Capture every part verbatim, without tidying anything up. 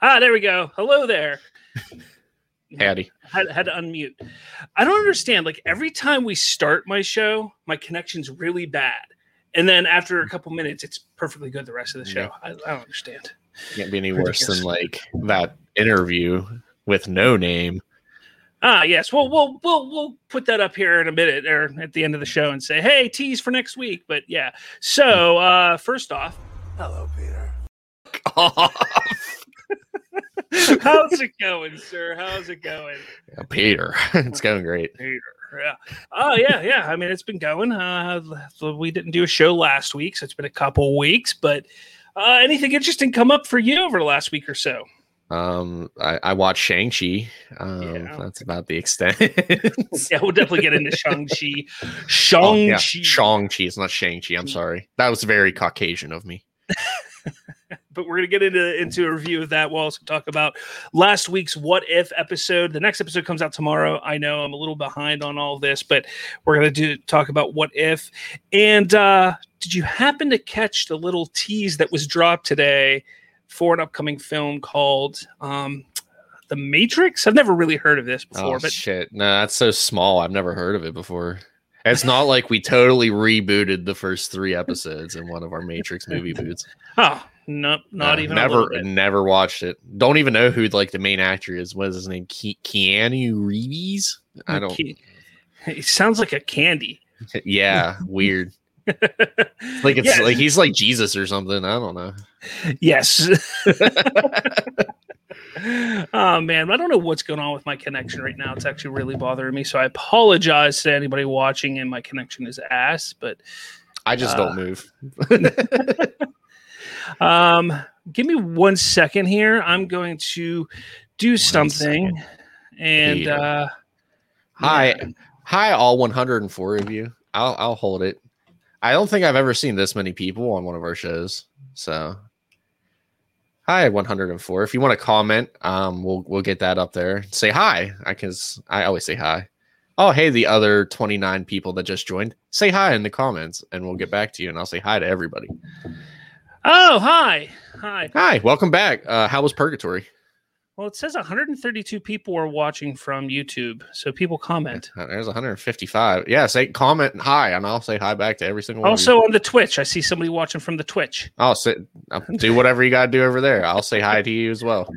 Ah, there we go. Hello there. Howdy. Had, had to unmute. I don't understand. Like every time we start my show, my connection's really bad. And then after a couple minutes, it's perfectly good the rest of the show. Yeah. I, I don't understand. Can't be any worse than like that interview with No Name. Ah, yes. Well, we'll we'll we'll put that up here in a minute or at the end of the show and say, hey, tease for next week. But yeah. So uh, first off. Hello, Peter. How's it going, sir? How's it going? Yeah, Peter. It's going great. Peter. Yeah. Oh, yeah, yeah. I mean, it's been going. Uh, we didn't do a show last week, so it's been a couple weeks. But uh, anything interesting come up for you over the last week or so? Um, I, I watched Shang-Chi. Um, yeah. That's about the extent. Yeah, we'll definitely get into Shang-Chi. Shang-Chi. Oh, yeah. Shang-Chi. It's not Shang-Chi. I'm sorry. That was very Caucasian of me. But we're going to get into, into a review of that. We'll also talk about last week's What If episode. The next episode comes out tomorrow. I know I'm a little behind on all this, but we're going to do talk about What If. And uh, did you happen to catch the little tease that was dropped today for an upcoming film called um, The Matrix? I've never really heard of this before. Oh, but shit. No, that's so small. I've never heard of it before. It's not like we totally rebooted the first three episodes in one of our Matrix movie boots. Oh, no, not uh, even. Never, never watched it. Don't even know who like the main actor is. What is his name? Ke- Keanu Reeves. I don't. Ke- it sounds like a candy. Yeah, weird. Like it's yeah. Like he's like Jesus or something. I don't know. Yes. Oh man, I don't know what's going on with my connection right now. It's actually really bothering me. So I apologize to anybody watching, and my connection is ass. But I just uh, don't move. Um, give me one second here. I'm going to do one something. Second. And yeah. uh, hi, yeah. hi, all one hundred four of you. I'll I'll hold it. I don't think I've ever seen this many people on one of our shows. So. Hi, one hundred four. If you want to comment, um, we'll we'll get that up there. Say hi, because I always say hi. Oh, hey, the other twenty-nine people that just joined, say hi in the comments, and we'll get back to you, and I'll say hi to everybody. Oh, hi. Hi. Hi, welcome back. Uh, how was Purgatory? Well, it says one hundred thirty-two people are watching from YouTube, so people comment. There's one hundred fifty-five. Yeah, say comment hi, and I'll say hi back to every single one. Also on the Twitch, I see somebody watching from the Twitch. I'll say, I'll do whatever you got to do over there. I'll say hi to you as well.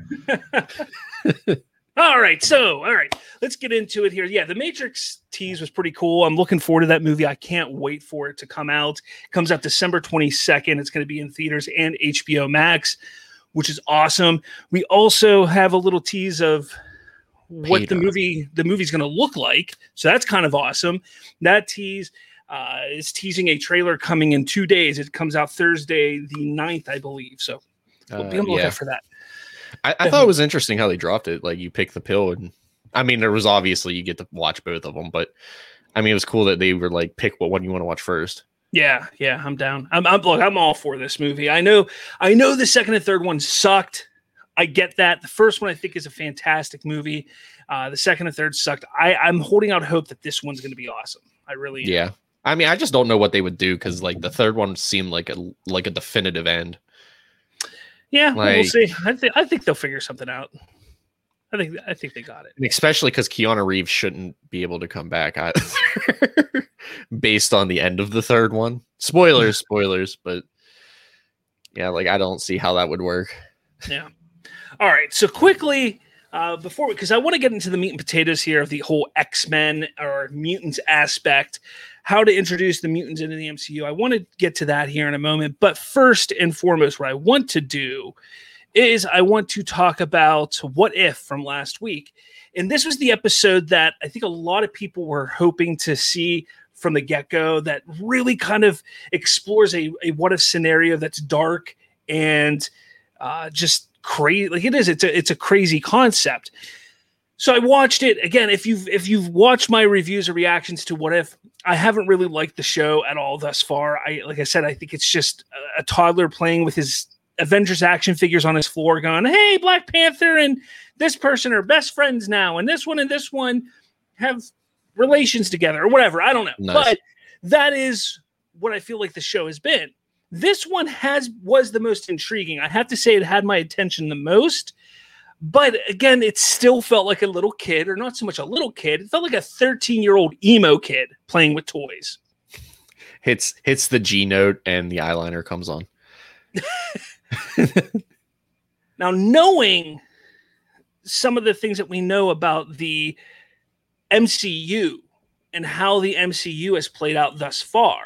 All right, so, all right, let's get into it here. Yeah, The Matrix tease was pretty cool. I'm looking forward to that movie. I can't wait for it to come out. It comes out December twenty-second. It's going to be in theaters and H B O Max, which is awesome. We also have a little tease of what Peter. the movie the movie's going to look like. So that's kind of awesome. That tease uh, is teasing a trailer coming in two days. It comes out Thursday the ninth, I believe. So we'll uh, be on the lookout yeah. for that. I, I thought it was interesting how they dropped it. Like you pick the pill. And I mean, there was obviously you get to watch both of them. But I mean, it was cool that they were like, pick what one you want to watch first. Yeah, yeah, I'm down. I'm, I'm look, I'm all for this movie. I know, I know the second and third one sucked. I get that. The first one I think is a fantastic movie. Uh, the second and third sucked. I, I'm holding out hope that this one's going to be awesome. I really yeah. am. I mean, I just don't know what they would do because like the third one seemed like a like a definitive end. Yeah, like, we'll see. I think I think they'll figure something out. I think I think they got it. Especially because Keanu Reeves shouldn't be able to come back either. Based on the end of the third one. Spoilers, spoilers, but yeah, like I don't see how that would work. Yeah. All right. So quickly, uh, before we because I want to get into the meat and potatoes here of the whole X-Men or mutants aspect, how to introduce the mutants into the M C U. I want to get to that here in a moment. But first and foremost, what I want to do is I want to talk about What If from last week. And this was the episode that I think a lot of people were hoping to see from the get-go that really kind of explores a, a what-if scenario that's dark and uh, just crazy. Like it is. It's a, it's a crazy concept. So I watched it again. If you've if you've watched my reviews or reactions to What If, I haven't really liked the show at all thus far. I like I said, I think it's just a, a toddler playing with his Avengers action figures on his floor, going, "Hey, Black Panther and this person are best friends now, and this one and this one have relations together," or whatever. I don't know, nice. But that is what I feel like the show has been. This one has was the most intriguing. I have to say, it had my attention the most. But again, it still felt like a little kid, or not so much a little kid. It felt like a thirteen-year-old emo kid playing with toys. Hits hits the G note, and the eyeliner comes on. Now, knowing some of the things that we know about the M C U and how the M C U has played out thus far,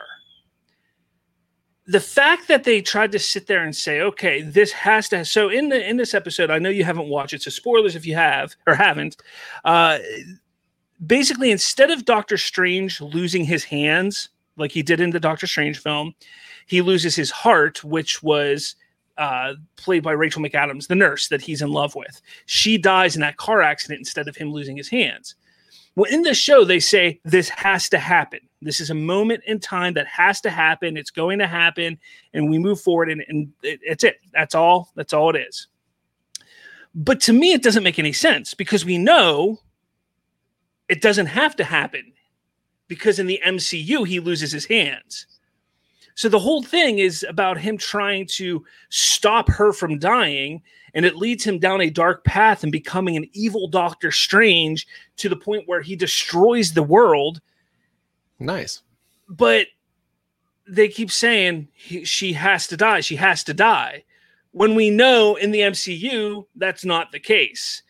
the fact that they tried to sit there and say, okay, this has to, so in the, in this episode, I know you haven't watched it, so spoilers if you have or haven't, uh, basically instead of Doctor Strange losing his hands, like he did in the Doctor Strange film, he loses his heart, which was uh, played by Rachel McAdams, the nurse that he's in love with. She dies in that car accident instead of him losing his hands. Well, in the show, they say this has to happen. This is a moment in time that has to happen. It's going to happen, and we move forward, and, and it, it's it. That's all. That's all it is. But to me, it doesn't make any sense because we know it doesn't have to happen because in the M C U, he loses his hands. So the whole thing is about him trying to stop her from dying, and it leads him down a dark path and becoming an evil Doctor Strange to the point where he destroys the world. Nice. But they keep saying he, she has to die. She has to die. When we know in the M C U, that's not the case.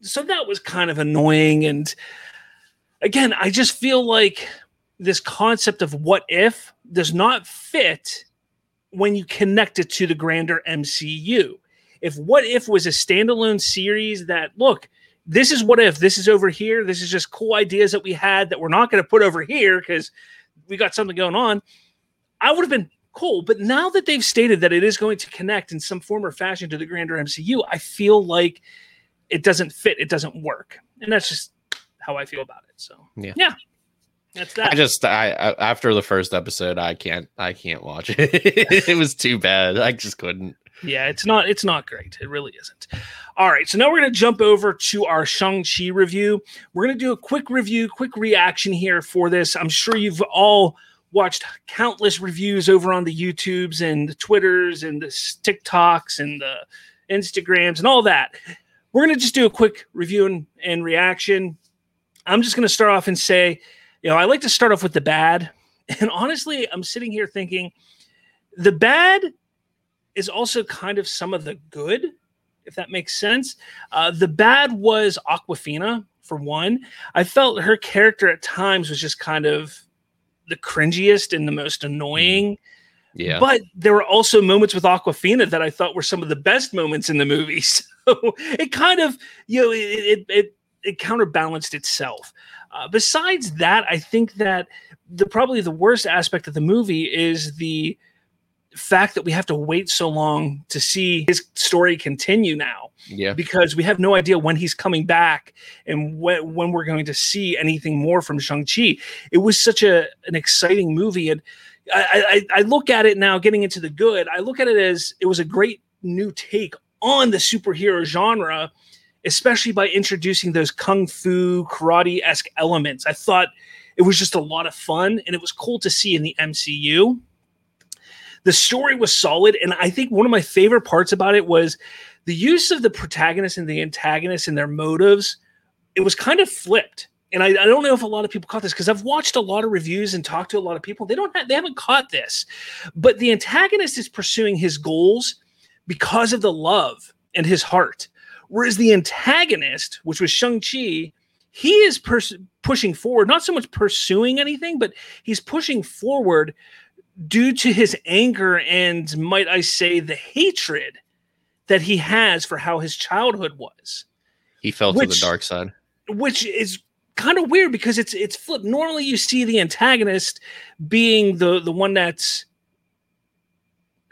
So that was kind of annoying. And again, I just feel like this concept of what if does not fit when you connect it to the grander M C U. If What If was a standalone series that, look, this is What If, this is over here, this is just cool ideas that we had that we're not going to put over here because we got something going on, I would have been cool. But now that they've stated that it is going to connect in some form or fashion to the grander M C U, I feel like it doesn't fit, it doesn't work. And that's just how I feel about it. So, yeah. yeah. That's that. I just I, I after the first episode, I can't I can't watch it. It was too bad. I just couldn't. Yeah, it's not it's not great. It really isn't. All right, so now we're going to jump over to our Shang-Chi review. We're going to do a quick review, quick reaction here for this. I'm sure you've all watched countless reviews over on the YouTubes and the Twitters and the TikToks and the Instagrams and all that. We're going to just do a quick review and, and reaction. I'm just going to start off and say, you know, I like to start off with the bad. And honestly, I'm sitting here thinking the bad is also kind of some of the good, if that makes sense. Uh, the bad was Awkwafina, for one. I felt her character at times was just kind of the cringiest and the most annoying. Yeah. But there were also moments with Awkwafina that I thought were some of the best moments in the movie. So it kind of, you know, it it, it, it counterbalanced itself. Uh, besides that, I think that the probably the worst aspect of the movie is the fact that we have to wait so long to see his story continue now. Yeah. Because we have no idea when he's coming back and when, when we're going to see anything more from Shang-Chi. It was such a an exciting movie. And I, I, I look at it now, getting into the good, I look at it as it was a great new take on the superhero genre, especially by introducing those kung fu karate-esque elements. I thought it was just a lot of fun, and it was cool to see in the M C U. The story was solid, and I think one of my favorite parts about it was the use of the protagonist and the antagonist and their motives. It was kind of flipped, and I, I don't know if a lot of people caught this because I've watched a lot of reviews and talked to a lot of people. They don't have, they haven't caught this, but the antagonist is pursuing his goals because of the love and his heart. Whereas the antagonist, which was Shang-Chi, he is pers- pushing forward, not so much pursuing anything, but he's pushing forward due to his anger and, might I say, the hatred that he has for how his childhood was. He fell which, to the dark side. Which is kind of weird because it's it's flipped. Normally you see the antagonist being the, the one that's...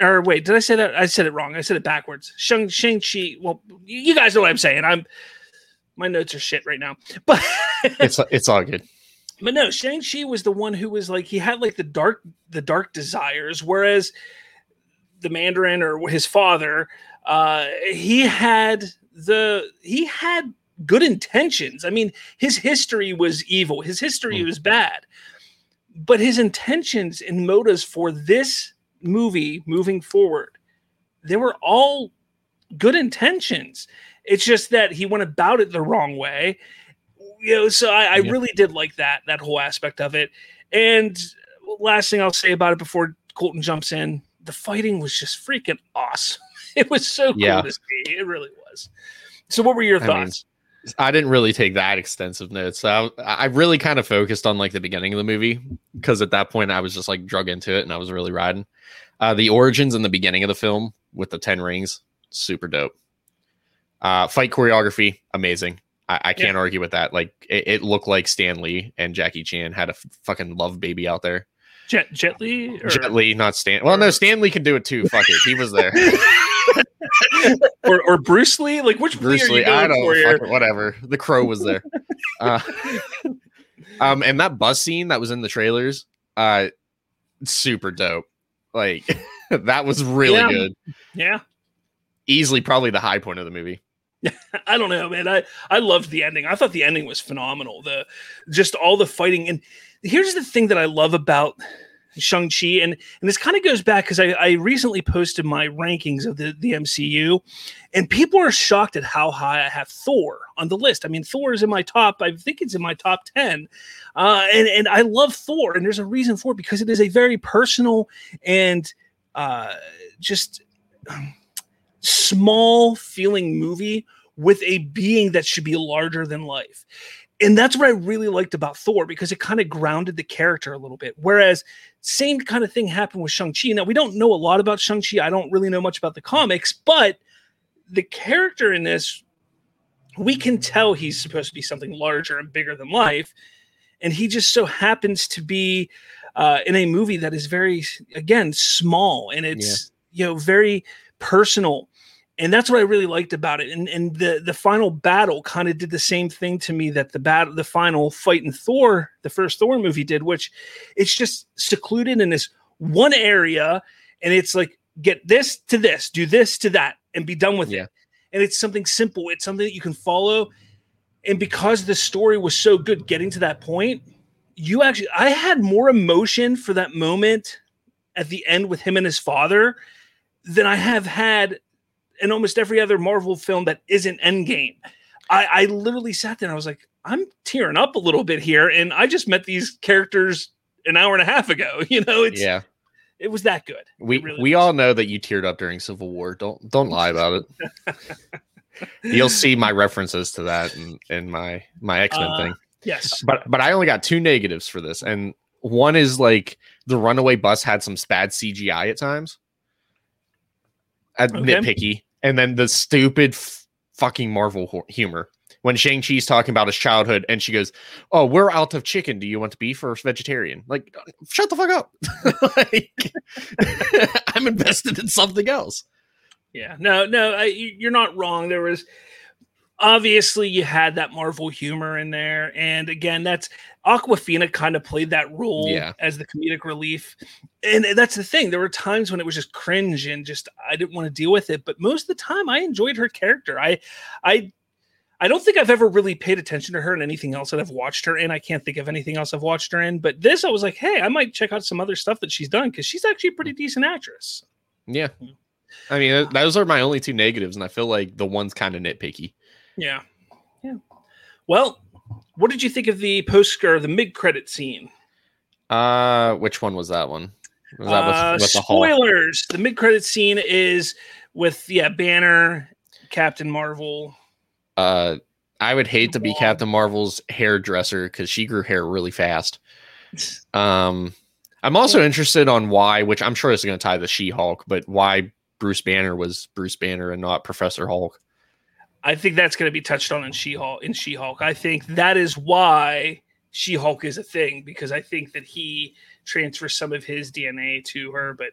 Or wait, did I say that? I said it wrong. I said it backwards. Shang, Shang-Chi. Well, you guys know what I'm saying. I'm my notes are shit right now, but it's it's all good. But no, Shang-Chi was the one who was like, he had like the dark the dark desires, whereas the Mandarin or his father, uh, he had the he had good intentions. I mean, his history was evil. His history mm. was bad, but his intentions and motives for this movie moving forward, they were all good intentions. It's just that he went about it the wrong way. You know, so I, I yeah. really did like that, that whole aspect of it. And last thing I'll say about it before Colton jumps in, the fighting was just freaking awesome. It was so cool yeah. to see. It really was. So what were your I thoughts? Mean, I didn't really take that extensive notes. So I, I really kind of focused on like the beginning of the movie, because at that point I was just like drug into it and I was really riding. Uh, the origins in the beginning of the film with the ten rings, super dope. Uh, fight choreography, amazing. I, I can't yeah. argue with that. Like it, it looked like Stan Lee and Jackie Chan had a f- fucking love baby out there. Jet Jet Li, or? Jet Li, not Stan. Well, no, Stan Lee can do it too. Fuck it, he was there. or or Bruce Lee, like which Bruce Lee? Lee I don't know. Whatever. The Crow was there. Uh, um, and that bus scene that was in the trailers, uh, super dope. Like that was really yeah. good. Yeah. Easily, probably the high point of the movie. I don't know, man. I, I loved the ending. I thought the ending was phenomenal. The just all the fighting. And here's the thing that I love about Shang-Chi. And, and this kind of goes back because I, I recently posted my rankings of the, the M C U. And people are shocked at how high I have Thor on the list. I mean, Thor is in my top. I think it's in my top ten. Uh, and, and I love Thor. And there's a reason for it, because it is a very personal and uh, just... Um, small feeling movie with a being that should be larger than life. And that's what I really liked about Thor, because it kind of grounded the character a little bit. Whereas same kind of thing happened with Shang-Chi. Now, we don't know a lot about Shang-Chi. I don't really know much about the comics, but the character in this, we can tell he's supposed to be something larger and bigger than life. And he just so happens to be uh, in a movie that is very, again, small. And it's, yeah. you know, very personal. And that's what I really liked about it. And and the, the final battle kind of did the same thing to me that the battle, the final fight in Thor, the first Thor movie did, which it's just secluded in this one area. And it's like, get this to this, do this to that, and be done with yeah. it. And it's something simple. It's something that you can follow. And because the story was so good getting to that point, you actually, I had more emotion for that moment at the end with him and his father than I have had in almost every other Marvel film that isn't Endgame. I, I literally sat there and I was like, I'm tearing up a little bit here. And I just met these characters an hour and a half ago. You know, it's, yeah. it was that good. We really we was. all know that you teared up during Civil War. Don't, don't lie about it. You'll see my references to that in, in my, my X-Men uh, thing. Yes. But, but I only got two negatives for this. And one is like the runaway bus had some bad C G I at times. At okay. nitpicky, and then the stupid f- fucking Marvel ho- humor when Shang-Chi's talking about his childhood and she goes, "Oh, we're out of chicken. Do you want to beef or vegetarian?" Like, shut the fuck up. Like, I'm invested in something else. Yeah, no, no, I, you're not wrong. There was obviously you had that Marvel humor in there, and again, that's Awkwafina kind of played that role yeah. as the comedic relief. And that's the thing. There were times when it was just cringe and just, I didn't want to deal with it. But most of the time I enjoyed her character. I, I, I don't think I've ever really paid attention to her in anything else that I've watched her in. I can't think of anything else I've watched her in, but this, I was like, hey, I might check out some other stuff that she's done, 'cause she's actually a pretty decent actress. Yeah. I mean, those are my only two negatives. And I feel like the one's kind of nitpicky. Yeah. Yeah. Well, what did you think of the post or the mid credit scene? Uh, which one was that one? Was that uh, with, with the spoilers. Hulk? The mid credit scene is with yeah Banner, Captain Marvel. Uh, I would hate to be Captain Marvel's hairdresser because she grew hair really fast. Um, I'm also interested on why, which I'm sure is going to tie the She-Hulk, but why Bruce Banner was Bruce Banner and not Professor Hulk. I think that's going to be touched on in She-Hulk. In She-Hulk, I think that is why She-Hulk is a thing, because I think that he transfers some of his D N A to her. But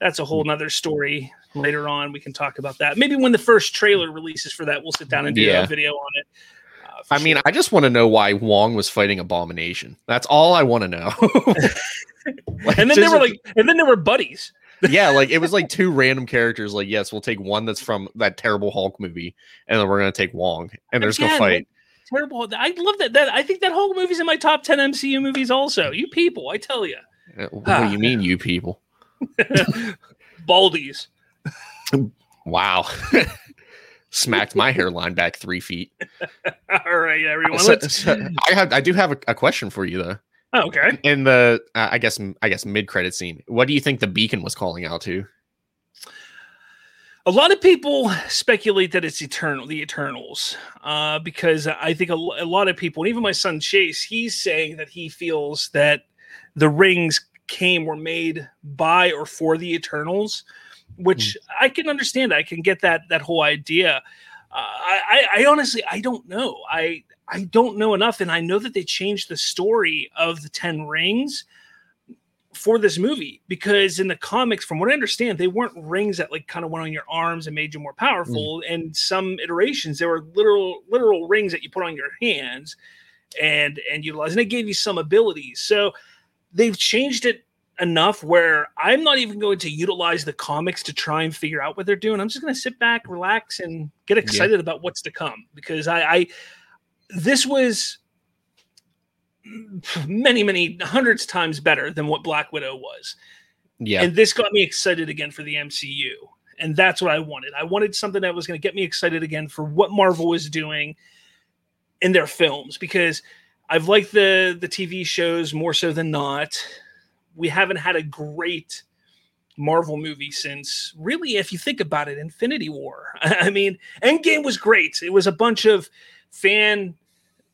that's a whole nother story later on. We can talk about that. Maybe when the first trailer releases for that, we'll sit down and do yeah. a video on it. I mean, sure. I just want to know why Wong was fighting Abomination. That's all I want to know. Like, and then they were like, and then they were buddies. Yeah, like it was like two random characters. Like, yes, we'll take one that's from that terrible Hulk movie, and then we're gonna take Wong, and there's no fight. Terrible. I love that. That I think that Hulk movie's in my top ten M C U movies. Also, you people, I tell you. What ah. do you mean, you people? Baldies. Wow. Smacked my hairline back three feet. All right, everyone. So, so I have. I do have a, a question for you, though. Oh, okay. In the, uh, I guess, I guess, mid-credit scene, what do you think the beacon was calling out to? A lot of people speculate that it's Eternal, the Eternals, uh, because I think a, a lot of people, and even my son Chase, he's saying that he feels that the rings came were made by or for the Eternals, which mm. I can understand. I can get that that whole idea. Uh, I, I, I honestly, I don't know. I. I don't know enough, and I know that they changed the story of the Ten Rings for this movie, because in the comics, from what I understand, they weren't rings that like kind of went on your arms and made you more powerful. Mm. And some iterations, there were literal literal rings that you put on your hands and and utilized, and it gave you some abilities. So they've changed it enough where I'm not even going to utilize the comics to try and figure out what they're doing. I'm just going to sit back, relax, and get excited yeah. about what's to come, because I. I This was many, many hundreds of times better than what Black Widow was. Yeah. And this got me excited again for the M C U. And that's what I wanted. I wanted something that was going to get me excited again for what Marvel was doing in their films, because I've liked the, the T V shows more so than not. We haven't had a great Marvel movie since, really, if you think about it, Infinity War. I mean, Endgame was great. It was a bunch of fan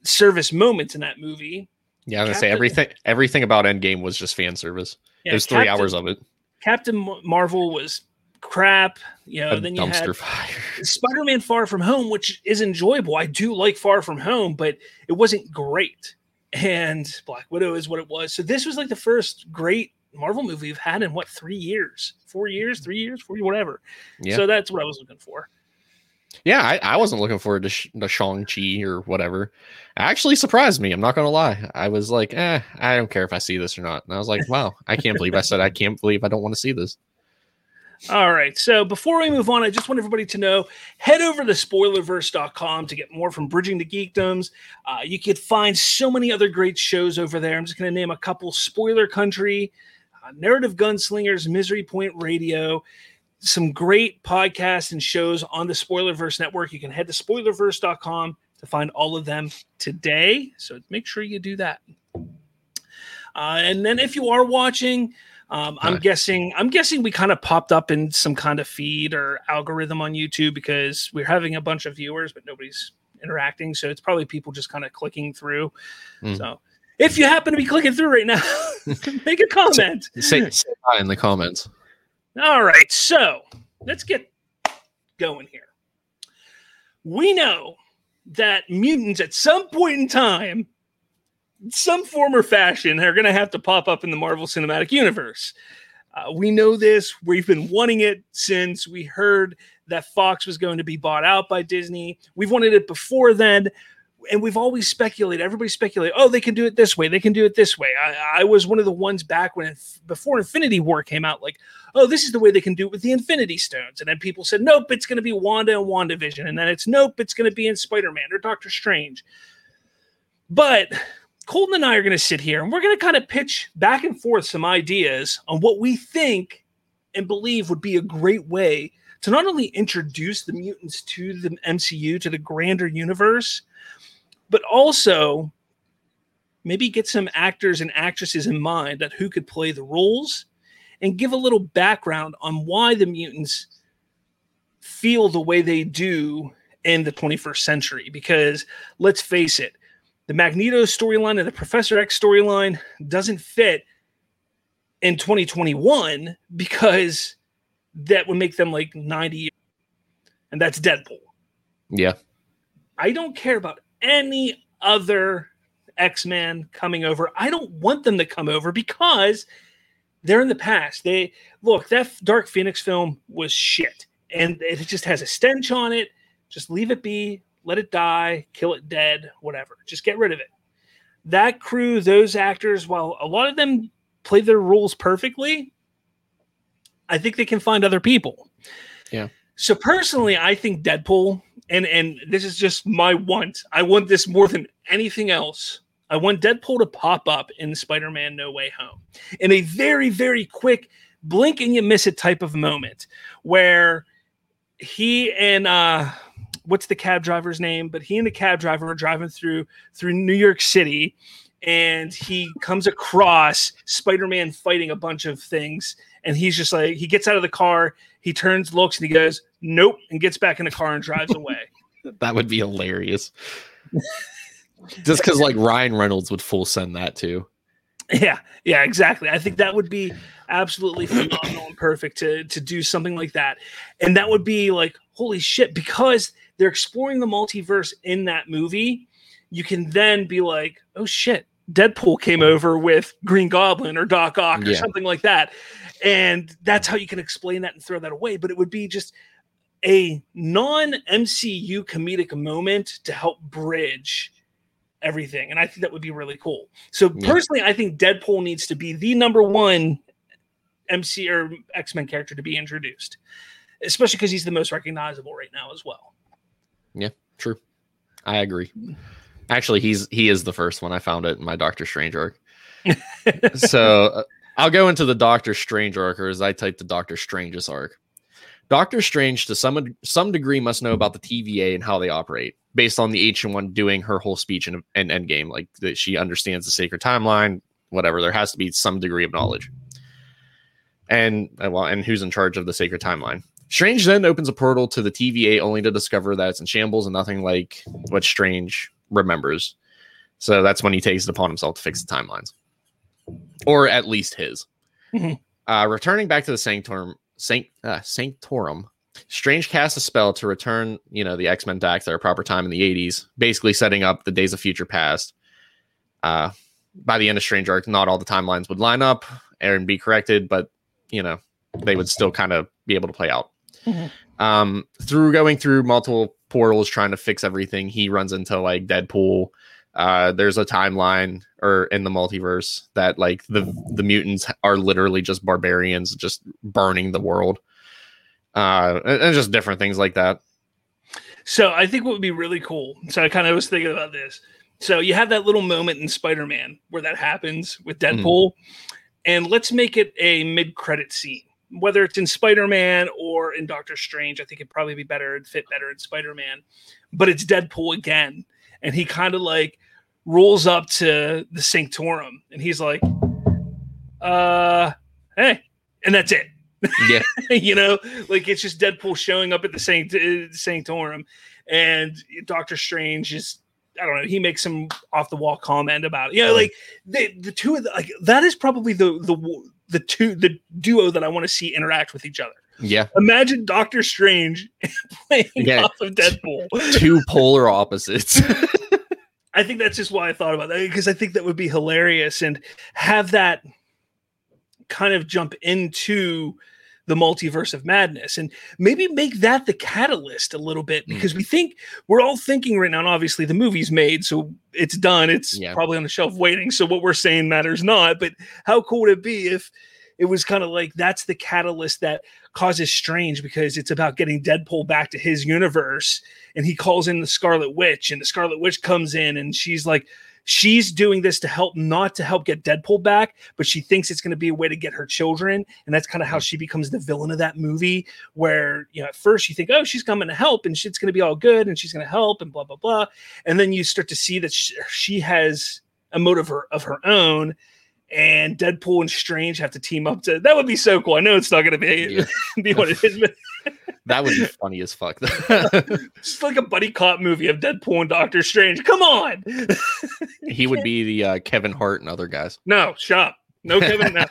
service moments in that movie. Yeah, I was gonna Captain, say everything. Everything about Endgame was just fan service. Yeah, There's three hours of it. Captain Marvel was crap. You know, a then you had fire. Spider-Man: Far From Home, which is enjoyable. I do like Far From Home, but it wasn't great. And Black Widow is what it was. So this was like the first great Marvel movie we've had in what three years, four years, three years, four whatever. Yeah. So that's what I was looking for. Yeah, I, I wasn't looking forward to, sh- to Shang-Chi or whatever. It actually surprised me. I'm not going to lie. I was like, eh, I don't care if I see this or not. And I was like, wow, I can't believe I said I can't believe I don't want to see this. All right. So before we move on, I just want everybody to know, head over to spoilerverse dot com to get more from Bridging the Geekdoms. Uh, you could find so many other great shows over there. I'm just going to name a couple: Spoiler Country, uh, Narrative Gunslingers, Misery Point Radio. Some great podcasts and shows on the Spoilerverse network. You can head to spoilerverse dot com to find all of them today. So make sure you do that. Uh, and then if you are watching, um, I'm right. guessing, I'm guessing we kind of popped up in some kind of feed or algorithm on YouTube, because we're having a bunch of viewers, but nobody's interacting. So it's probably people just kind of clicking through. Mm. So if you happen to be clicking through right now, make a comment. Say, say hi in the comments. All right, so let's get going here. We know that mutants at some point in time, some form or fashion, are going to have to pop up in the Marvel Cinematic Universe. Uh, we know this. We've been wanting it since we heard that Fox was going to be bought out by Disney. We've wanted it before then, and we've always speculated. Everybody speculated, oh, they can do it this way. They can do it this way. I, I was one of the ones back when, before Infinity War came out, like, oh, this is the way they can do it with the Infinity Stones. And then people said, nope, it's going to be Wanda and WandaVision. And then it's, nope, it's going to be in Spider-Man or Doctor Strange. But Colton and I are going to sit here, and we're going to kind of pitch back and forth some ideas on what we think and believe would be a great way to not only introduce the mutants to the M C U, to the grander universe, but also maybe get some actors and actresses in mind that who could play the roles, and give a little background on why the mutants feel the way they do in the twenty-first century. Because let's face it, the Magneto storyline and the Professor X storyline doesn't fit in twenty twenty-one, because that would make them like ninety years. And that's Deadpool. Yeah. I don't care about any other X-Men coming over. I don't want them to come over, because they're in the past. They look, that Dark Phoenix film was shit, and it just has a stench on it. Just leave it be. Let it die, kill it dead, whatever. Just get rid of it. That crew, those actors, while a lot of them play their roles perfectly, I think they can find other people. Yeah. So personally, I think Deadpool, and, and this is just my want. I want this more than anything else. I want Deadpool to pop up in Spider-Man No Way Home in a very, very quick blink and you miss it type of moment where he and uh, what's the cab driver's name? But he and the cab driver are driving through through New York City, and he comes across Spider-Man fighting a bunch of things. And he's just like, he gets out of the car, he turns, looks, and he goes, nope, and gets back in the car and drives away. That would be hilarious. Just because, like, Ryan Reynolds would full send that too. Yeah, yeah, exactly. I think that would be absolutely phenomenal and perfect to, to do something like that. And that would be like, holy shit, because they're exploring the multiverse in that movie. You can then be like, oh shit, Deadpool came over with Green Goblin or Doc Ock or yeah. something like that. And that's how you can explain that and throw that away. But it would be just a non-M C U comedic moment to help bridge everything. And I think that would be really cool. So personally, yeah. I think Deadpool needs to be the number one M C U or X-Men character to be introduced, especially because he's the most recognizable right now as well. Yeah, true. I agree. Actually, he's he is the first one. I found it in my Doctor Strange arc. So uh, I'll go into the Doctor Strange arc, or as I typed the Doctor Strange's arc. Doctor Strange, to some some degree, must know about the T V A and how they operate, based on the Ancient One doing her whole speech in, in Endgame. Like, that she understands the sacred timeline, whatever. There has to be some degree of knowledge. And, well, and who's in charge of the sacred timeline. Strange then opens a portal to the T V A, only to discover that it's in shambles and nothing like what Strange remembers. So that's when he takes it upon himself to fix the timelines, or at least his. Mm-hmm. Uh, returning back to the Sanctorum, Sanct, uh, Sanctorum, Strange casts a spell to return, you know, the X-Men back to their proper time in the eighties, basically setting up the Days of Future Past. Uh, by the end of Strange arc, not all the timelines would line up and be corrected, but you know they would still kind of be able to play out. Mm-hmm. Um, through going through multiple portals trying to fix everything, he runs into like Deadpool. Uh, there's a timeline or in the multiverse that like the the mutants are literally just barbarians just burning the world, uh, and, and just different things like that. So I think what would be really cool. So I kind of was thinking about this. So you have that little moment in Spider-Man where that happens with Deadpool, mm-hmm. and let's make it a mid-credit scene. Whether it's in Spider-Man or in Doctor Strange, I think it'd probably be better and fit better in Spider-Man. But it's Deadpool again. And he kind of like rolls up to the Sanctorum and he's like, uh, hey, and that's it. Yeah. You know, like it's just Deadpool showing up at the Sanct- uh, Sanctorum, and Doctor Strange is, I don't know, he makes some off the wall comment about it. You know, like the, the two of the, like that is probably the, the, the two, the duo that I want to see interact with each other. Yeah. Imagine Doctor Strange playing yeah. off of Deadpool. Two polar opposites. I think that's just why I thought about that, because I think that would be hilarious, and have that kind of jump into the multiverse of madness, and maybe make that the catalyst a little bit, because mm. we think we're all thinking right now, and obviously the movie's made, so it's done. It's yeah. probably on the shelf waiting. So what we're saying matters not, but how cool would it be if it was kind of like, that's the catalyst that causes Strange, because it's about getting Deadpool back to his universe. And he calls in the Scarlet Witch, and the Scarlet Witch comes in, and she's like, she's doing this to help, not to help get Deadpool back, but she thinks it's going to be a way to get her children. And that's kind of how she becomes the villain of that movie, where, you know, at first you think, oh, she's coming to help and shit's going to be all good and she's going to help and blah, blah, blah. And then you start to see that she, she has a motive of her, of her own, and Deadpool and Strange have to team up to, that would be so cool. I know it's not going to be, yeah. be what it is, but that would be funny as fuck. It's like a buddy cop movie of Deadpool and Doctor Strange. Come on. He would be the uh, Kevin Hart and other guys. No, shop. No Kevin. No.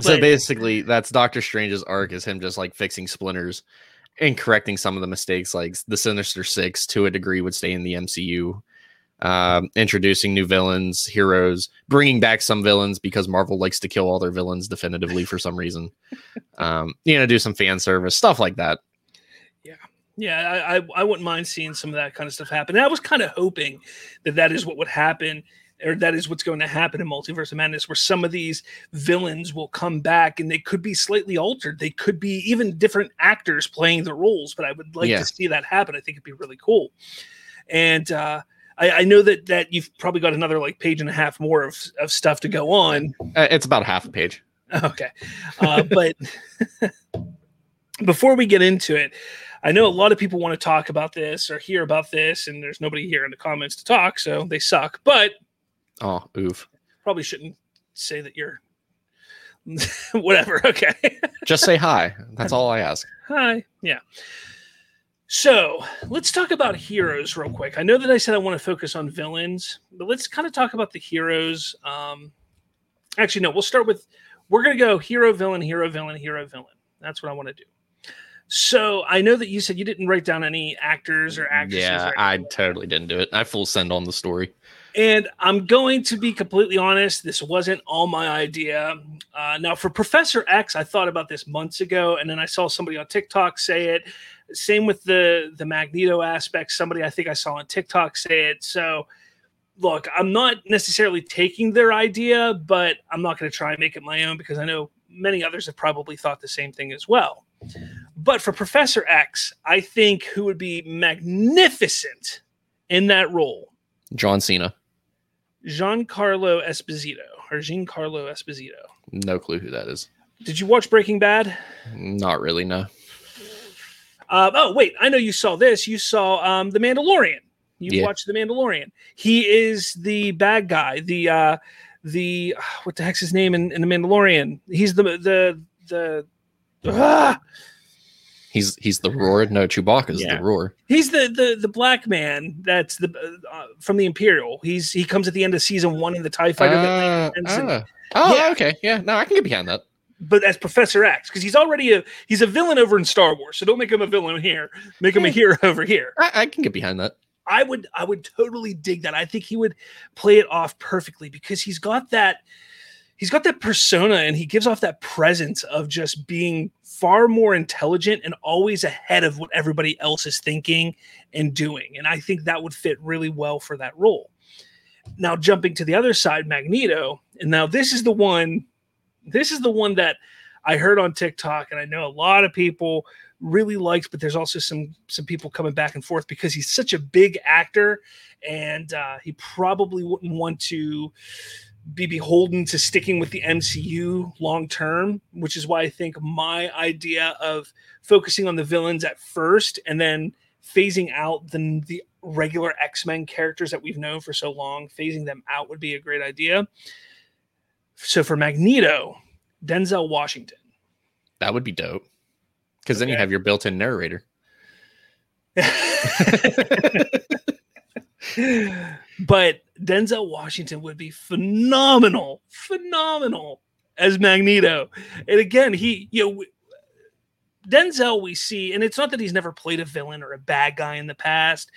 So basically that's Doctor Strange's arc, is him just like fixing splinters and correcting some of the mistakes. Like the Sinister Six to a degree would stay in the M C U. Um, introducing new villains, heroes, bringing back some villains, because Marvel likes to kill all their villains definitively for some reason. Um, you know, do some fan service, stuff like that. Yeah. Yeah, I, I I wouldn't mind seeing some of that kind of stuff happen. And I was kind of hoping that that is what would happen, or that is what's going to happen in Multiverse of Madness, where some of these villains will come back and they could be slightly altered. They could be even different actors playing the roles, but I would like yeah. to see that happen. I think it'd be really cool. And uh, I, I know that that you've probably got another like page and a half more of, of stuff to go on. Uh, it's about half a page. Okay. Uh, but before we get into it, I know a lot of people want to talk about this or hear about this, and there's nobody here in the comments to talk, so they suck. But oh, oof! Probably shouldn't say that you're whatever. Okay, just say hi. That's all I ask. Hi, yeah. So let's talk about heroes real quick. I know that I said I want to focus on villains, but let's kind of talk about the heroes. Um, actually, no, we'll start with we're gonna go hero, villain, hero, villain, hero, villain. That's what I want to do. So I know that you said you didn't write down any actors or actresses. Yeah, or I totally didn't do it. I full send on the story. And I'm going to be completely honest. This wasn't all my idea. Uh, now, for Professor X, I thought about this months ago, and then I saw somebody on TikTok say it. Same with the, the Magneto aspect. Somebody I think I saw on TikTok say it. So, look, I'm not necessarily taking their idea, but I'm not going to try and make it my own because I know many others have probably thought the same thing as well. But for Professor X, I think who would be magnificent in that role? John Cena. Giancarlo Esposito, or Giancarlo Esposito. No clue who that is. Did you watch Breaking Bad? Not really, no. Uh, oh, wait, I know you saw this. You saw um, The Mandalorian. You yeah. watched The Mandalorian. He is the bad guy. The, uh, the what the heck's his name in, in The Mandalorian? He's the... the the. Ah! He's he's the roar. No, Chewbacca's yeah. the roar. He's the, the the black man that's the uh, from the Imperial. He's he comes at the end of season one in the TIE Fighter. Uh, uh, oh, yeah. okay, yeah. No, I can get behind that. But as Professor X, because he's already a he's a villain over in Star Wars, so don't make him a villain here. Make him a hero over here. I, I can get behind that. I would I would totally dig that. I think he would play it off perfectly because he's got that. He's got that persona and he gives off that presence of just being far more intelligent and always ahead of what everybody else is thinking and doing. And I think that would fit really well for that role. Now jumping to the other side, Magneto. And now this is the one, this is the one that I heard on TikTok and I know a lot of people really liked, but there's also some, some people coming back and forth because he's such a big actor and uh, he probably wouldn't want to be beholden to sticking with the M C U long term, which is why I think my idea of focusing on the villains at first and then phasing out the, the regular X-Men characters that we've known for so long, phasing them out would be a great idea. So for Magneto, Denzel Washington. That would be dope. Because okay. then you have your built-in narrator. But Denzel Washington would be phenomenal, phenomenal as Magneto. And again, he, you know, Denzel we see, and it's not that he's never played a villain or a bad guy in the past,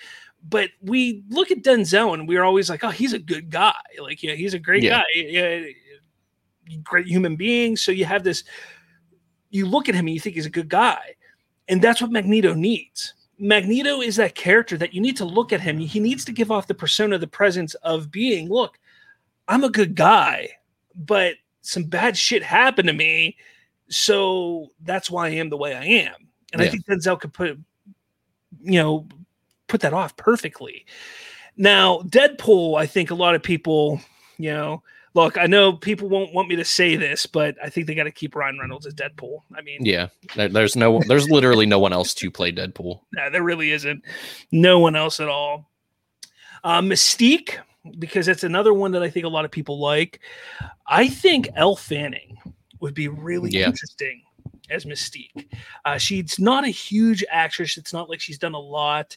but we look at Denzel and we're always like, oh, he's a good guy. Like, yeah, he's a great yeah. guy, yeah, great human being. So you have this, you look at him and you think he's a good guy. And that's what Magneto needs. Magneto is that character that you need to look at him. He needs to give off the persona, the presence of being, look, I'm a good guy, but some bad shit happened to me. So that's why I am the way I am. And yeah. I think Denzel could put, you know, put that off perfectly. Now, Deadpool, I think a lot of people, you know, look, I know people won't want me to say this, but I think they got to keep Ryan Reynolds as Deadpool. I mean, yeah, there, there's no, there's literally no one else to play Deadpool. No, there really isn't. No one else at all. Uh, Mystique, because that's another one that I think a lot of people like. I think Elle Fanning would be really yeah. interesting as Mystique. Uh, she's not a huge actress. It's not like she's done a lot.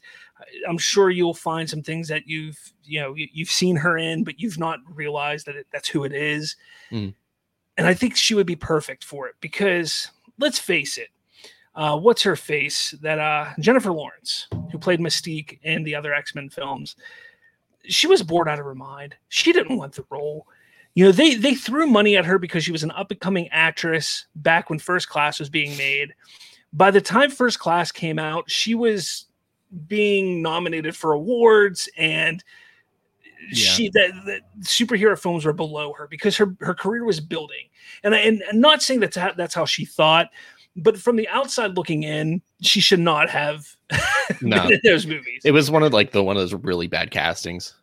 I'm sure you'll find some things that you've, you know, you've seen her in, but you've not realized that it, that's who it is. Mm. And I think she would be perfect for it because let's face it. Uh, what's her face that uh, Jennifer Lawrence, who played Mystique in the other X-Men films, she was bored out of her mind. She didn't want the role. You know, they, they threw money at her because she was an up and coming actress back when First Class was being made. By the time First Class came out, she was being nominated for awards, and yeah. she that, that superhero films were below her because her, her career was building. And, I, and I'm not saying that's how, that's how she thought, but from the outside looking in, she should not have no. been in those movies. It was one of like the one of those really bad castings.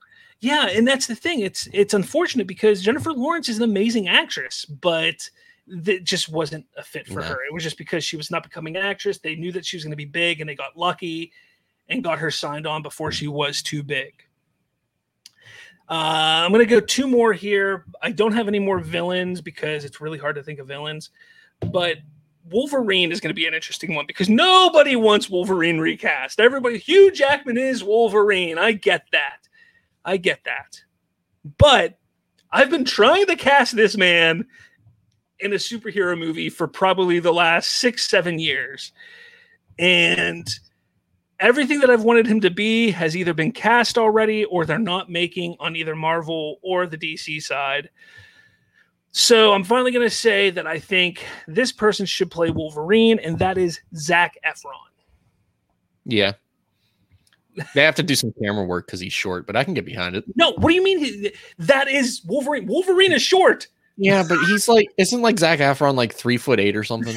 Yeah, and that's the thing. It's it's unfortunate because Jennifer Lawrence is an amazing actress, but that just wasn't a fit for no. her. It was just because she was not becoming an actress. They knew that she was going to be big, and they got lucky and got her signed on before she was too big. Uh, I'm going to go two more here. I don't have any more villains because it's really hard to think of villains, but Wolverine is going to be an interesting one because nobody wants Wolverine recast. Everybody, Hugh Jackman is Wolverine. I get that. I get that. But I've been trying to cast this man in a superhero movie for probably the last six, seven years. And everything that I've wanted him to be has either been cast already or they're not making on either Marvel or the D C side. So I'm finally going to say that I think this person should play Wolverine, and that is Zach Efron. Yeah. They have to do some camera work because he's short, but I can get behind it. No, what do you mean? That is Wolverine. Wolverine is short. Yeah, but he's like, isn't like Zach Efron like three foot eight or something?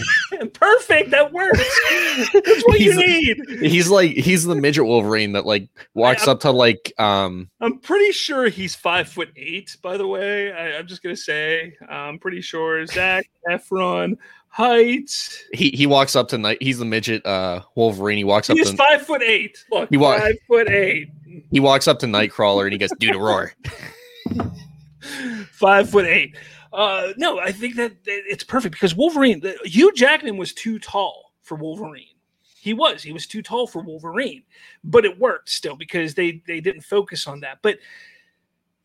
Perfect. That works. That's what he's, you need. He's like, he's the midget Wolverine that like walks I, up to like, um, I'm pretty sure he's five foot eight, by the way. I, I'm just going to say, I'm pretty sure Zach Efron height. He, he walks up to night. He's the midget, uh, Wolverine. He walks he up. He's five foot eight. Look, he wa- five foot eight. He walks up to Nightcrawler and he goes, dude, roar. Five foot eight. Uh, no, I think that it's perfect because Wolverine, the, Hugh Jackman was too tall for Wolverine. He was, he was too tall for Wolverine, but it worked still because they, they didn't focus on that. But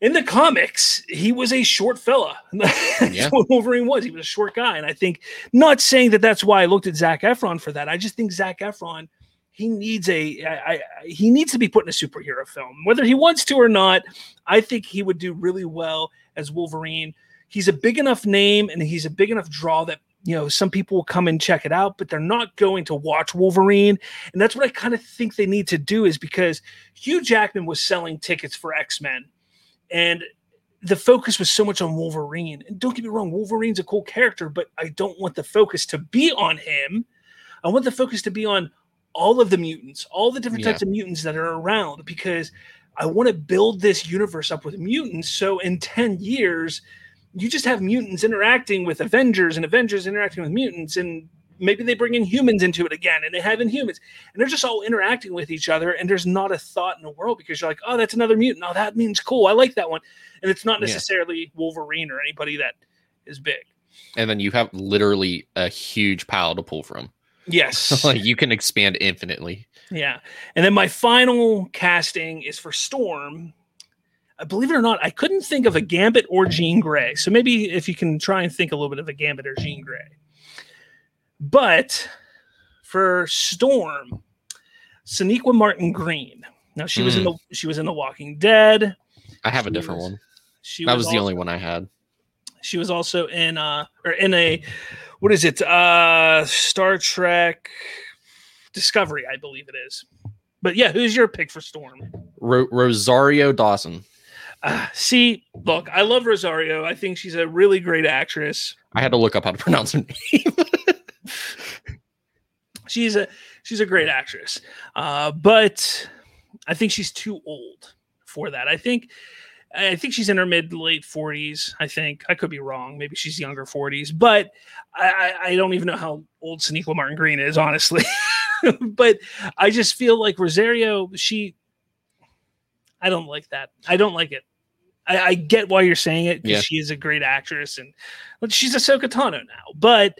in the comics, he was a short fella. That's yeah. what Wolverine was. He was a short guy. And I think, not saying that that's why I looked at Zac Efron for that. I just think Zac Efron, he needs a, I, I, he needs to be put in a superhero film, whether he wants to or not. I think he would do really well as Wolverine. He's a big enough name and he's a big enough draw that, you know, some people will come and check it out, but they're not going to watch Wolverine. And that's what I kind of think they need to do, is because Hugh Jackman was selling tickets for X-Men and the focus was so much on Wolverine. And don't get me wrong, Wolverine's a cool character, but I don't want the focus to be on him. I want the focus to be on all of the mutants, all the different yeah. types of mutants that are around, because I want to build this universe up with mutants. So in ten years, you just have mutants interacting with Avengers and Avengers interacting with mutants, and maybe they bring in humans into it again, and they have Inhumans, and they're just all interacting with each other. And there's not a thought in the world because you're like, oh, that's another mutant. Oh, that means cool. I like that one. And it's not necessarily yeah. Wolverine or anybody that is big. And then you have literally a huge pile to pull from. Yes. Like you can expand infinitely. Yeah. And then my final casting is for Storm. Believe it or not, I couldn't think of a Gambit or Jean Grey. So maybe if you can try and think a little bit of a Gambit or Jean Grey. But for Storm, Sonequa Martin Green. Now she mm. was in the she was in The Walking Dead. I have she a different was, one. She that was, was also, the only one I had. She was also in uh or in a what is it? Uh, Star Trek Discovery, I believe it is. But yeah, who's your pick for Storm? Ro- Rosario Dawson. Uh, see, look, I love Rosario. I think she's a really great actress. I had to look up how to pronounce her name. she's a she's a great actress, uh, but I think she's too old for that. I think I think she's in her mid to late forties. I think I could be wrong. Maybe she's younger forties, but I, I don't even know how old Sonequa Martin Green is, honestly. But I just feel like Rosario, she. I don't like that. I don't like it. I, I get why you're saying it, because yeah. she is a great actress, and well, she's Ahsoka Tano now. But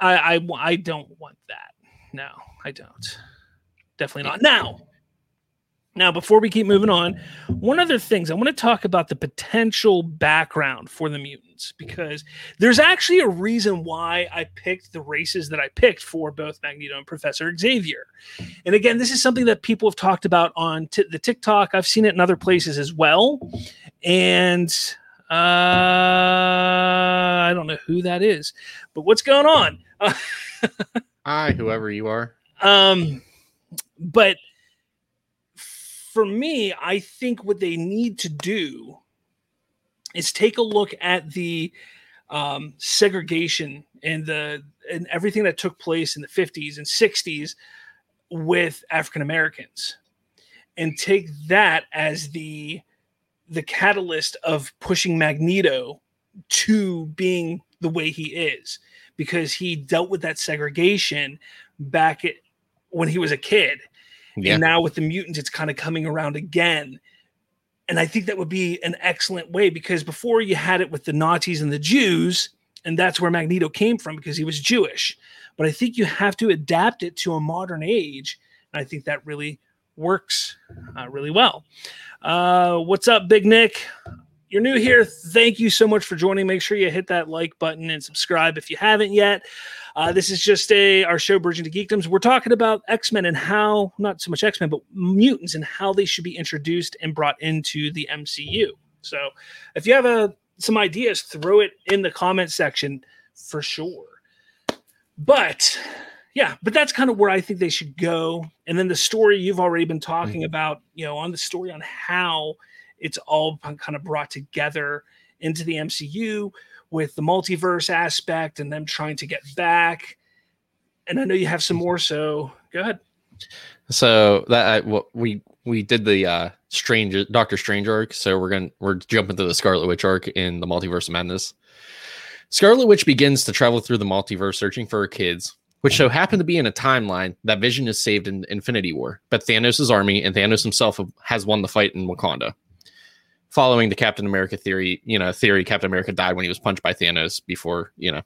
I, I, I don't want that. No, I don't. Definitely not. Now, now before we keep moving on, one other thing, I want to talk about the potential background for the mutants, because there's actually a reason why I picked the races that I picked for both Magneto and Professor Xavier. And again, this is something that people have talked about on t- the TikTok. I've seen it in other places as well. And uh, I don't know who that is, but what's going on? Hi, whoever you are. Um, but for me, I think what they need to do is take a look at the um, segregation and the and everything that took place in the fifties and sixties with African Americans, and take that as the the catalyst of pushing Magneto to being the way he is, because he dealt with that segregation back at, when he was a kid. Yeah. And now with the mutants, it's kind of coming around again. And I think that would be an excellent way, because before you had it with the Nazis and the Jews, and that's where Magneto came from because he was Jewish. But I think you have to adapt it to a modern age. And I think that really works uh, really well. Uh, what's up, Big Nick? You're new here. Thank you so much for joining. Make sure you hit that like button and subscribe if you haven't yet. Uh, this is just a our show, Bridging to Geekdoms. We're talking about X-Men and how, not so much X-Men, but mutants and how they should be introduced and brought into the M C U. So if you have a, some ideas, throw it in the comment section for sure. But yeah, but that's kind of where I think they should go. And then the story you've already been talking mm-hmm. about, you know, on the story on how it's all kind of brought together into the M C U with the multiverse aspect and them trying to get back. And I know you have some more, so go ahead. So that I, we we did the uh, Strange Doctor Strange arc, so we're going we're jumping to the Scarlet Witch arc in the Multiverse of Madness. Scarlet Witch begins to travel through the multiverse searching for her kids, which so happen to be in a timeline that Vision is saved in Infinity War, but Thanos' army and Thanos himself has won the fight in Wakanda. Following the Captain America theory, you know, theory Captain America died when he was punched by Thanos before, you know,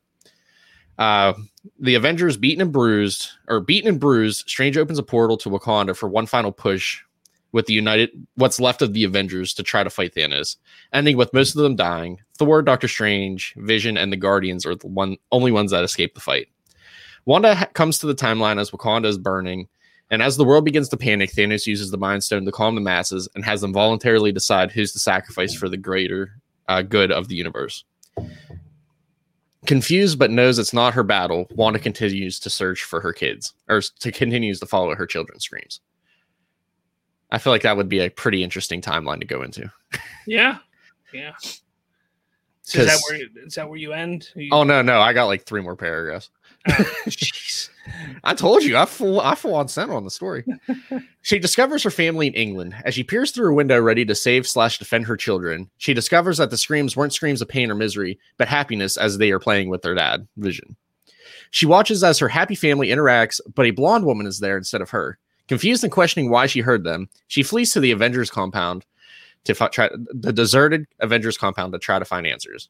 uh, the Avengers beaten and bruised or beaten and bruised. Strange opens a portal to Wakanda for one final push with the United, what's left of the Avengers to try to fight Thanos, ending with most of them dying. Thor, Doctor Strange, Vision, and the Guardians are the one only ones that escape the fight. Wanda ha- comes to the timeline as Wakanda is burning. And as the world begins to panic, Thanos uses the Mind Stone to calm the masses and has them voluntarily decide who's to sacrifice for the greater uh, good of the universe. Confused but knows it's not her battle, Wanda continues to search for her kids, or to continues to follow her children's screams. I feel like that would be a pretty interesting timeline to go into. Yeah, yeah. So is that where you, is that where you end? You- oh no, no, I got like three more paragraphs. Jeez. I told you I full I full on sent on the story. She discovers her family in England. As she peers through a window ready to save slash defend her children, she discovers that the screams weren't screams of pain or misery, but happiness as they are playing with their dad, Vision. She watches as her happy family interacts, but a blonde woman is there instead of her. Confused and questioning why she heard them, she flees to the Avengers compound to f- try the deserted Avengers compound to try to find answers.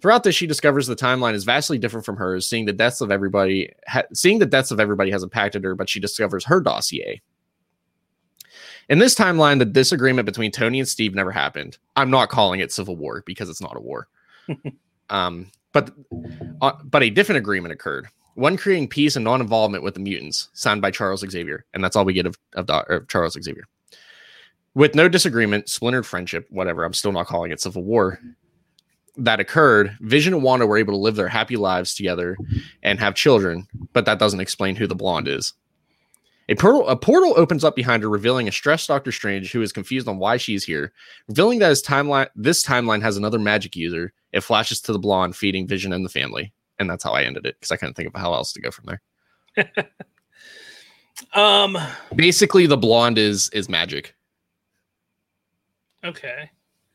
Throughout this, she discovers the timeline is vastly different from hers. Seeing the deaths of everybody, ha- seeing the deaths of everybody has impacted her, but she discovers her dossier. In this timeline, the disagreement between Tony and Steve never happened. I'm not calling it civil war because it's not a war. um, but uh, but a different agreement occurred. One creating peace and non-involvement with the mutants, signed by Charles Xavier, and that's all we get of of, of Charles Xavier. With no disagreement, splintered friendship, whatever. I'm still not calling it civil war. That occurred, Vision and Wanda were able to live their happy lives together and have children, but that doesn't explain who the blonde is. A portal, a portal opens up behind her, revealing a stressed Doctor Strange who is confused on why she's here, revealing that his timeline, this timeline has another magic user. It flashes to the blonde, feeding Vision and the family. And that's how I ended it, because I couldn't think of how else to go from there. um, Basically, the blonde is is magic. Okay.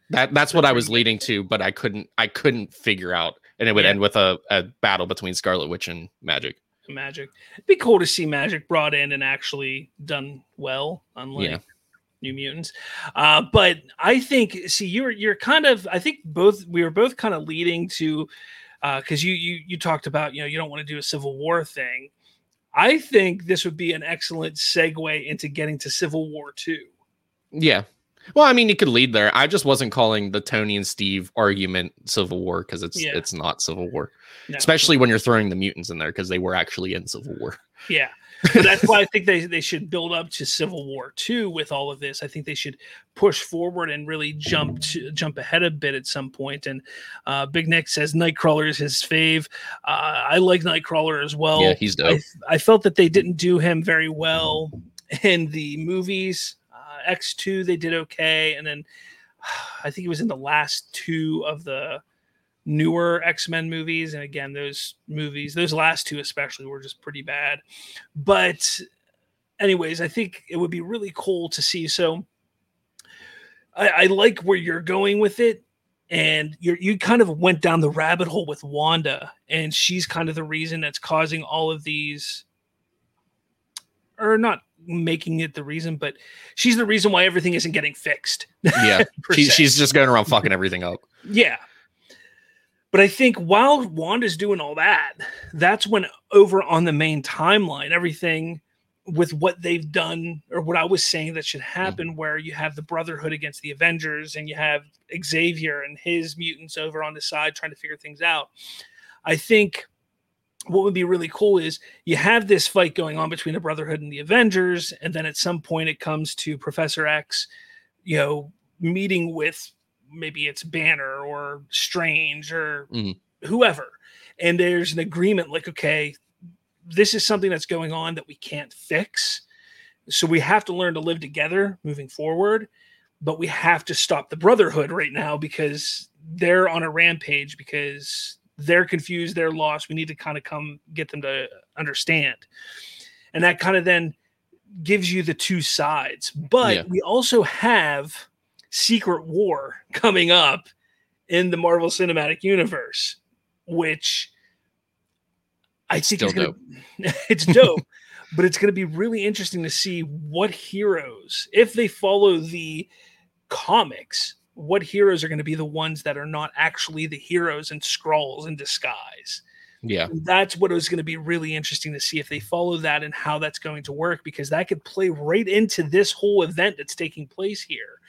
That that's what I was leading to, but I couldn't I couldn't figure out, and it would yeah. end with a, a battle between Scarlet Witch and Magic. Magic. It'd be cool to see Magic brought in and actually done well, unlike yeah. New Mutants. Uh, but I think see you're you're kind of I think both we were both kind of leading to because uh, you you you talked about you know you don't want to do a Civil War thing. I think this would be an excellent segue into getting to Civil War two. Yeah. Well, I mean, you could lead there. I just wasn't calling the Tony and Steve argument Civil War because it's yeah. it's not Civil War, no. Especially when you're throwing the mutants in there because they were actually in Civil War. Yeah. But that's why I think they, they should build up to Civil War two with all of this. I think they should push forward and really jump to, jump ahead a bit at some point. And uh, Big Nick says Nightcrawler is his fave. Uh, I like Nightcrawler as well. Yeah, he's dope. I, I felt that they didn't do him very well in the movies. Uh, X two they did okay, and then uh, I think he was in the last two of the newer X-Men movies, and again those movies those last two especially were just pretty bad. But anyways, I think it would be really cool to see. So I, I like where you're going with it, and you you kind of went down the rabbit hole with Wanda, and she's kind of the reason that's causing all of these, or not making it the reason, but she's the reason why everything isn't getting fixed. Yeah. she, she's just going around fucking everything up. Yeah. But I think while Wanda's doing all that, that's when over on the main timeline, everything with what they've done, or what I was saying that should happen, mm-hmm. where you have the Brotherhood against the Avengers, and you have Xavier and his mutants over on the side trying to figure things out. I think what would be really cool is you have this fight going on between the Brotherhood and the Avengers, and then at some point it comes to Professor X, you know, meeting with maybe it's Banner or Strange or mm-hmm. whoever. And there's an agreement like, okay, this is something that's going on that we can't fix. So we have to learn to live together moving forward, but we have to stop the Brotherhood right now because they're on a rampage, because they're confused, they're lost. We need to kind of come get them to understand. And that kind of then gives you the two sides. But yeah. we also have Secret War coming up in the Marvel Cinematic Universe, which I think Still is gonna, dope. It's dope, but it's going to be really interesting to see what heroes, if they follow the comics, what heroes are going to be the ones that are not actually the heroes and Skrulls in disguise. Yeah. That's what is going to be really interesting to see if they follow that and how that's going to work, because that could play right into this whole event that's taking place here,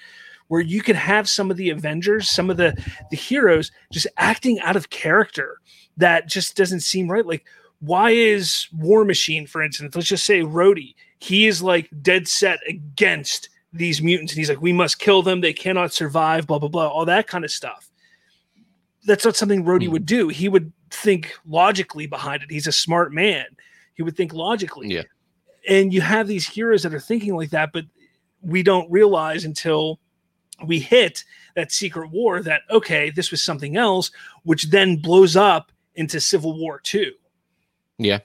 where you could have some of the Avengers, some of the, the heroes just acting out of character that just doesn't seem right. Like, why is War Machine, for instance, let's just say Rhodey, he is like dead set against these mutants. And he's like, we must kill them. They cannot survive, blah, blah, blah, all that kind of stuff. That's not something Rhodey mm. would do. He would think logically behind it. He's a smart man. He would think logically. Yeah. And you have these heroes that are thinking like that, but we don't realize until we hit that Secret War that, okay, this was something else, which then blows up into Civil War two. Yeah.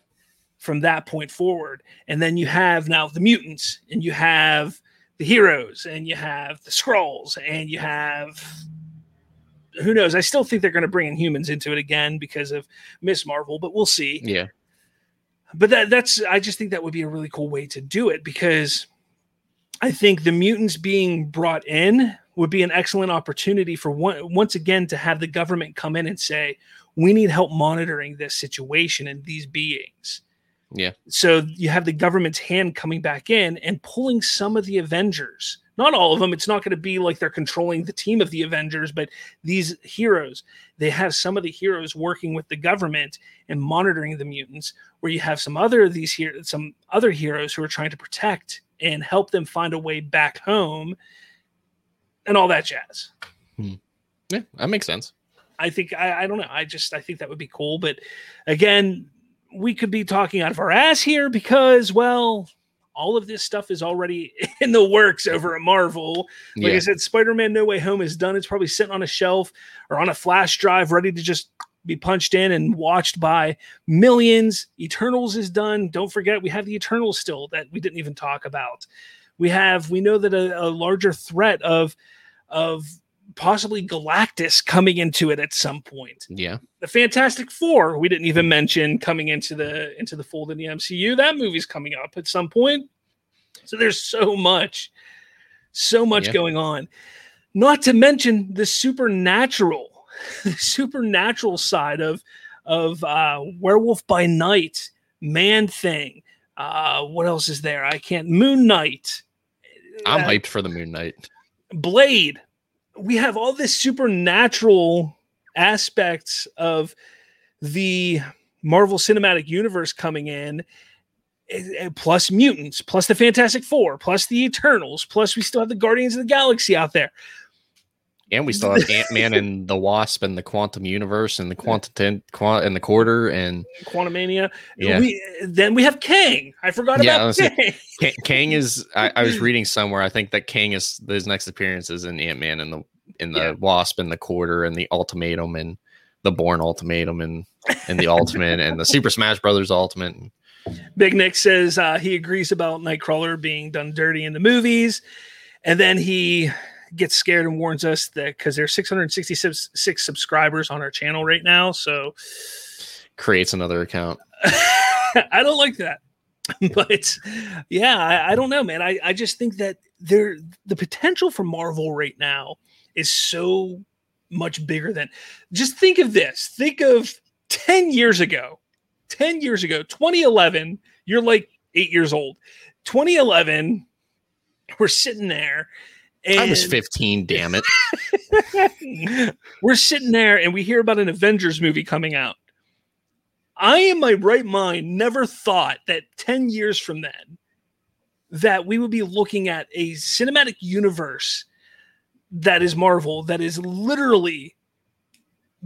From that point forward. And then you have now the mutants, and you have the heroes, and you have the Skrulls, and you have, who knows? I still think they're going to bring in humans into it again because of Miz Marvel, but we'll see. Yeah. But that that's, I just think that would be a really cool way to do it, because I think the mutants being brought in would be an excellent opportunity for one, once again, to have the government come in and say, we need help monitoring this situation and these beings. Yeah. So you have the government's hand coming back in and pulling some of the Avengers, not all of them. It's not going to be like they're controlling the team of the Avengers, but these heroes, they have some of the heroes working with the government and monitoring the mutants, where you have some other of these here, some other heroes who are trying to protect and help them find a way back home and all that jazz. Hmm. Yeah, that makes sense. I think, I, I don't know. I just, I think that would be cool. But again, we could be talking out of our ass here because, well, all of this stuff is already in the works over at Marvel. Like yeah. I said, Spider-Man No Way Home is done. It's probably sitting on a shelf or on a flash drive ready to just be punched in and watched by millions. Eternals is done. Don't forget, we have the Eternals still that we didn't even talk about. We have, we know that a, a larger threat of, of possibly Galactus coming into it at some point. Yeah. The Fantastic Four, we didn't even mention, coming into the, into the fold in the M C U. That movie's coming up at some point. So there's so much, so much yeah. going on. Not to mention the supernatural, the supernatural side of, of uh, Werewolf by Night, Man-Thing. Uh, what else is there? I can't. Moon Knight. I'm uh, hyped for the Moon Knight. Blade. We have all this supernatural aspects of the Marvel Cinematic Universe coming in, plus mutants, plus the Fantastic Four, plus the Eternals, plus we still have the Guardians of the Galaxy out there. And we still have Ant-Man and the Wasp and the Quantum Universe and the Quantum Quant and the Quarter and Quantumania. Yeah. We, then we have Kang. I forgot yeah, about Kang. Like, Kang is. I, I was reading somewhere. I think that Kang is his next appearance is in Ant-Man and the in the yeah. Wasp and the Quarter and the Ultimatum and the Bourne Ultimatum and and the Ultimate and the Super Smash Brothers Ultimate. Big Nick says uh, he agrees about Nightcrawler being done dirty in the movies, and then he gets scared and warns us that because there's six hundred sixty-six subscribers on our channel right now, so creates another account. I don't like that, but yeah, I, I don't know, man. I, I just think that there the potential for Marvel right now is so much bigger than. Just think of this. Think of ten years ago. ten years ago, twenty eleven, you're like eight years old. twenty eleven, we're sitting there. And I was fifteen, damn it. We're sitting there and we hear about an Avengers movie coming out. I, in my right mind, never thought that ten years from then that we would be looking at a cinematic universe that is Marvel, that is literally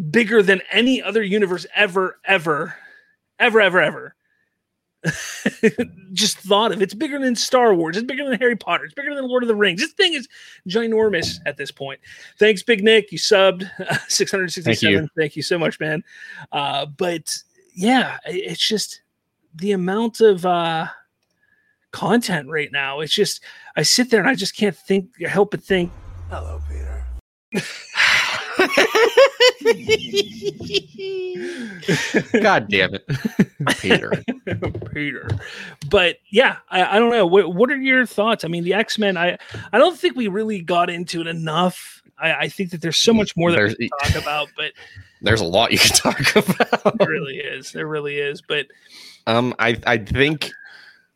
bigger than any other universe ever, ever, ever, ever, ever. Just thought of it's bigger than Star Wars, it's bigger than Harry Potter, it's bigger than Lord of the Rings. This thing is ginormous at this point. Thanks, Big Nick. You subbed uh, six hundred sixty-seven. Thank you. Thank you so much, man. Uh, but yeah, it's just the amount of uh, content right now. It's just I sit there and I just can't think, help but think. Hello, Peter. God damn it, Peter. Peter. But yeah, I, I don't know. What, what are your thoughts? I mean, the X-Men. I, I don't think we really got into it enough. I, I think that there's so much more that there's, we can talk about. But there's a lot you can talk about. There really is. There really is. But um, I I think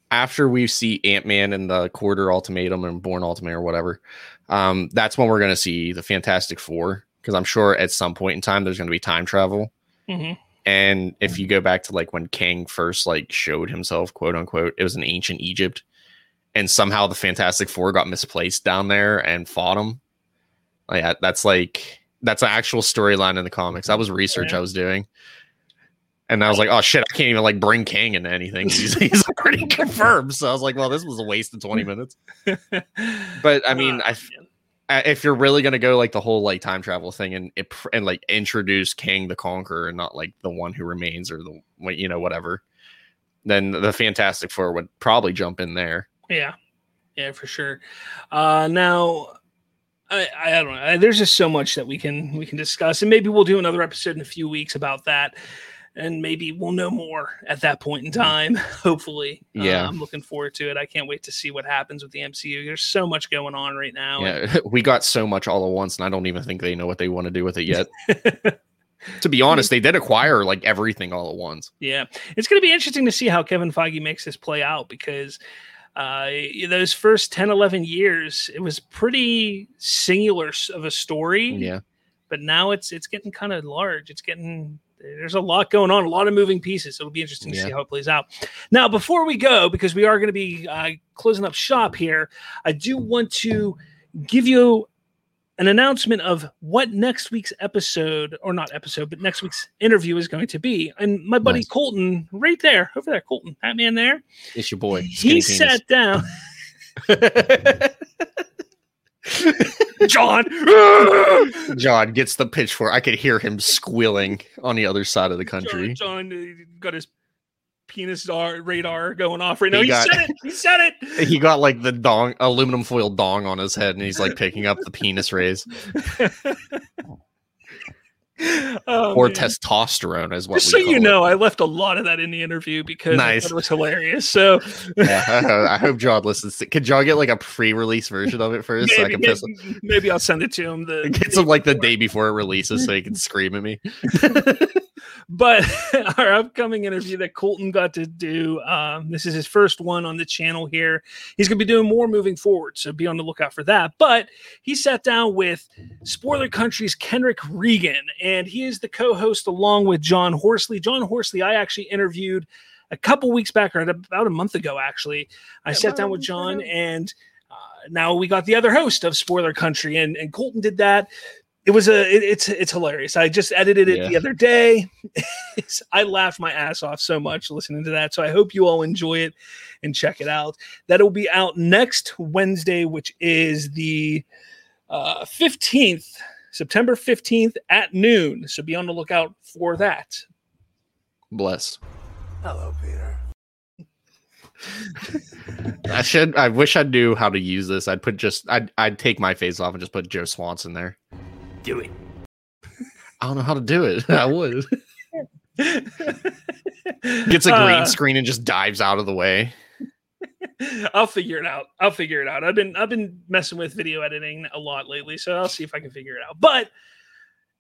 after we see Ant-Man and the Quarter Ultimatum and Bourne Ultimatum or whatever, um, that's when we're gonna see the Fantastic Four. Because I'm sure at some point in time there's going to be time travel, mm-hmm. and if you go back to like when Kang first like showed himself, quote unquote, it was in ancient Egypt, and somehow the Fantastic Four got misplaced down there and fought him. Like that's like that's an actual storyline in the comics. That was research yeah. I was doing, and I was like, oh shit, I can't even like bring Kang into anything. He's, he's already confirmed. So I was like, well, this was a waste of twenty minutes. But I mean, I. If you're really gonna go like the whole like time travel thing and it, and like introduce Kang the Conqueror and not like the One Who Remains or the you know whatever, then the Fantastic Four would probably jump in there. Yeah, yeah, for sure. Uh, now, I I don't know. I, there's just so much that we can we can discuss, and maybe we'll do another episode in a few weeks about that, and maybe we'll know more at that point in time. Hopefully. Yeah. Uh, I'm looking forward to it. I can't wait to see what happens with the M C U. There's so much going on right now. Yeah, we got so much all at once, and I don't even think they know what they want to do with it yet. To be honest, they did acquire like everything all at once. Yeah. It's going to be interesting to see how Kevin Feige makes this play out because uh, those first ten, eleven years, it was pretty singular of a story. Yeah. But now it's, it's getting kind of large. It's getting... There's a lot going on, a lot of moving pieces. It'll be interesting to yeah. see how it plays out. Now, before we go, because we are going to be uh, closing up shop here, I do want to give you an announcement of what next week's episode, or not episode, but next week's interview is going to be. And my buddy nice. Colton, right there, over there, Colton, that man there. It's your boy. He penis. Sat down. John John gets the pitchfork. I could hear him squealing on the other side of the country. John, John got his penis radar going off right now. He, he got, said it. He said it. He got like the dong, aluminum foil dong on his head, and he's like picking up the penis rays. Oh, or man. Testosterone is what just we so call you know it. I left a lot of that in the interview because nice. It was hilarious, so yeah, I, I hope John listens to, can John get like a pre-release version of it first? Maybe, so I can piss maybe, maybe I'll send it to him the gets him like the day before it releases so he can scream at me. But our upcoming interview that Colton got to do, um, this is his first one on the channel here. He's going to be doing more moving forward, so be on the lookout for that. But he sat down with Spoiler Country's Kenrick Regan, and he is the co-host along with John Horsley. John Horsley, I actually interviewed a couple weeks back, or about a month ago, actually, I yeah, sat down with John, and uh, now we got the other host of Spoiler Country, and, and Colton did that. It was a it, it's it's hilarious. I just edited it yeah. the other day. I laughed my ass off so much listening to that. So I hope you all enjoy it and check it out. That'll be out next Wednesday, which is the uh, fifteenth, September fifteenth at noon. So be on the lookout for that. Blessed. Hello, Peter. I should. I wish I knew how to use this. I'd put just. I'd. I'd take my face off and just put Joe Swanson there. Do it. I don't know how to do it. I would. Gets a green uh, screen and just dives out of the way. I'll figure it out. I'll figure it out. I've been I've been messing with video editing a lot lately, so I'll see if I can figure it out. But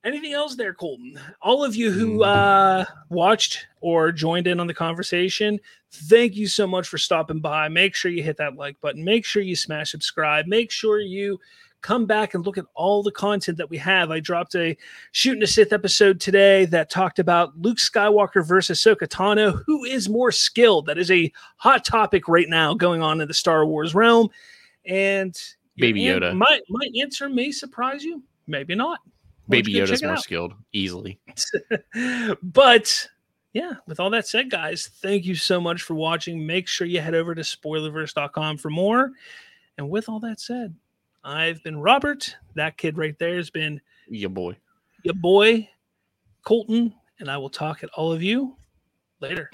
anything else there, Colton? All of you who uh, watched or joined in on the conversation, thank you so much for stopping by. Make sure you hit that like button. Make sure you smash subscribe. Make sure you come back and look at all the content that we have. I dropped a Shooting a Sith episode today that talked about Luke Skywalker versus Ahsoka Tano. Who is more skilled? That is a hot topic right now going on in the Star Wars realm. And Baby Yoda. And my, my answer may surprise you. Maybe not. Baby Yoda's more out. skilled, easily. But yeah, with all that said, guys, thank you so much for watching. Make sure you head over to spoilerverse dot com for more. And with all that said, I've been Robert. That kid right there has been your boy, your boy, Colton, and I will talk at all of you later.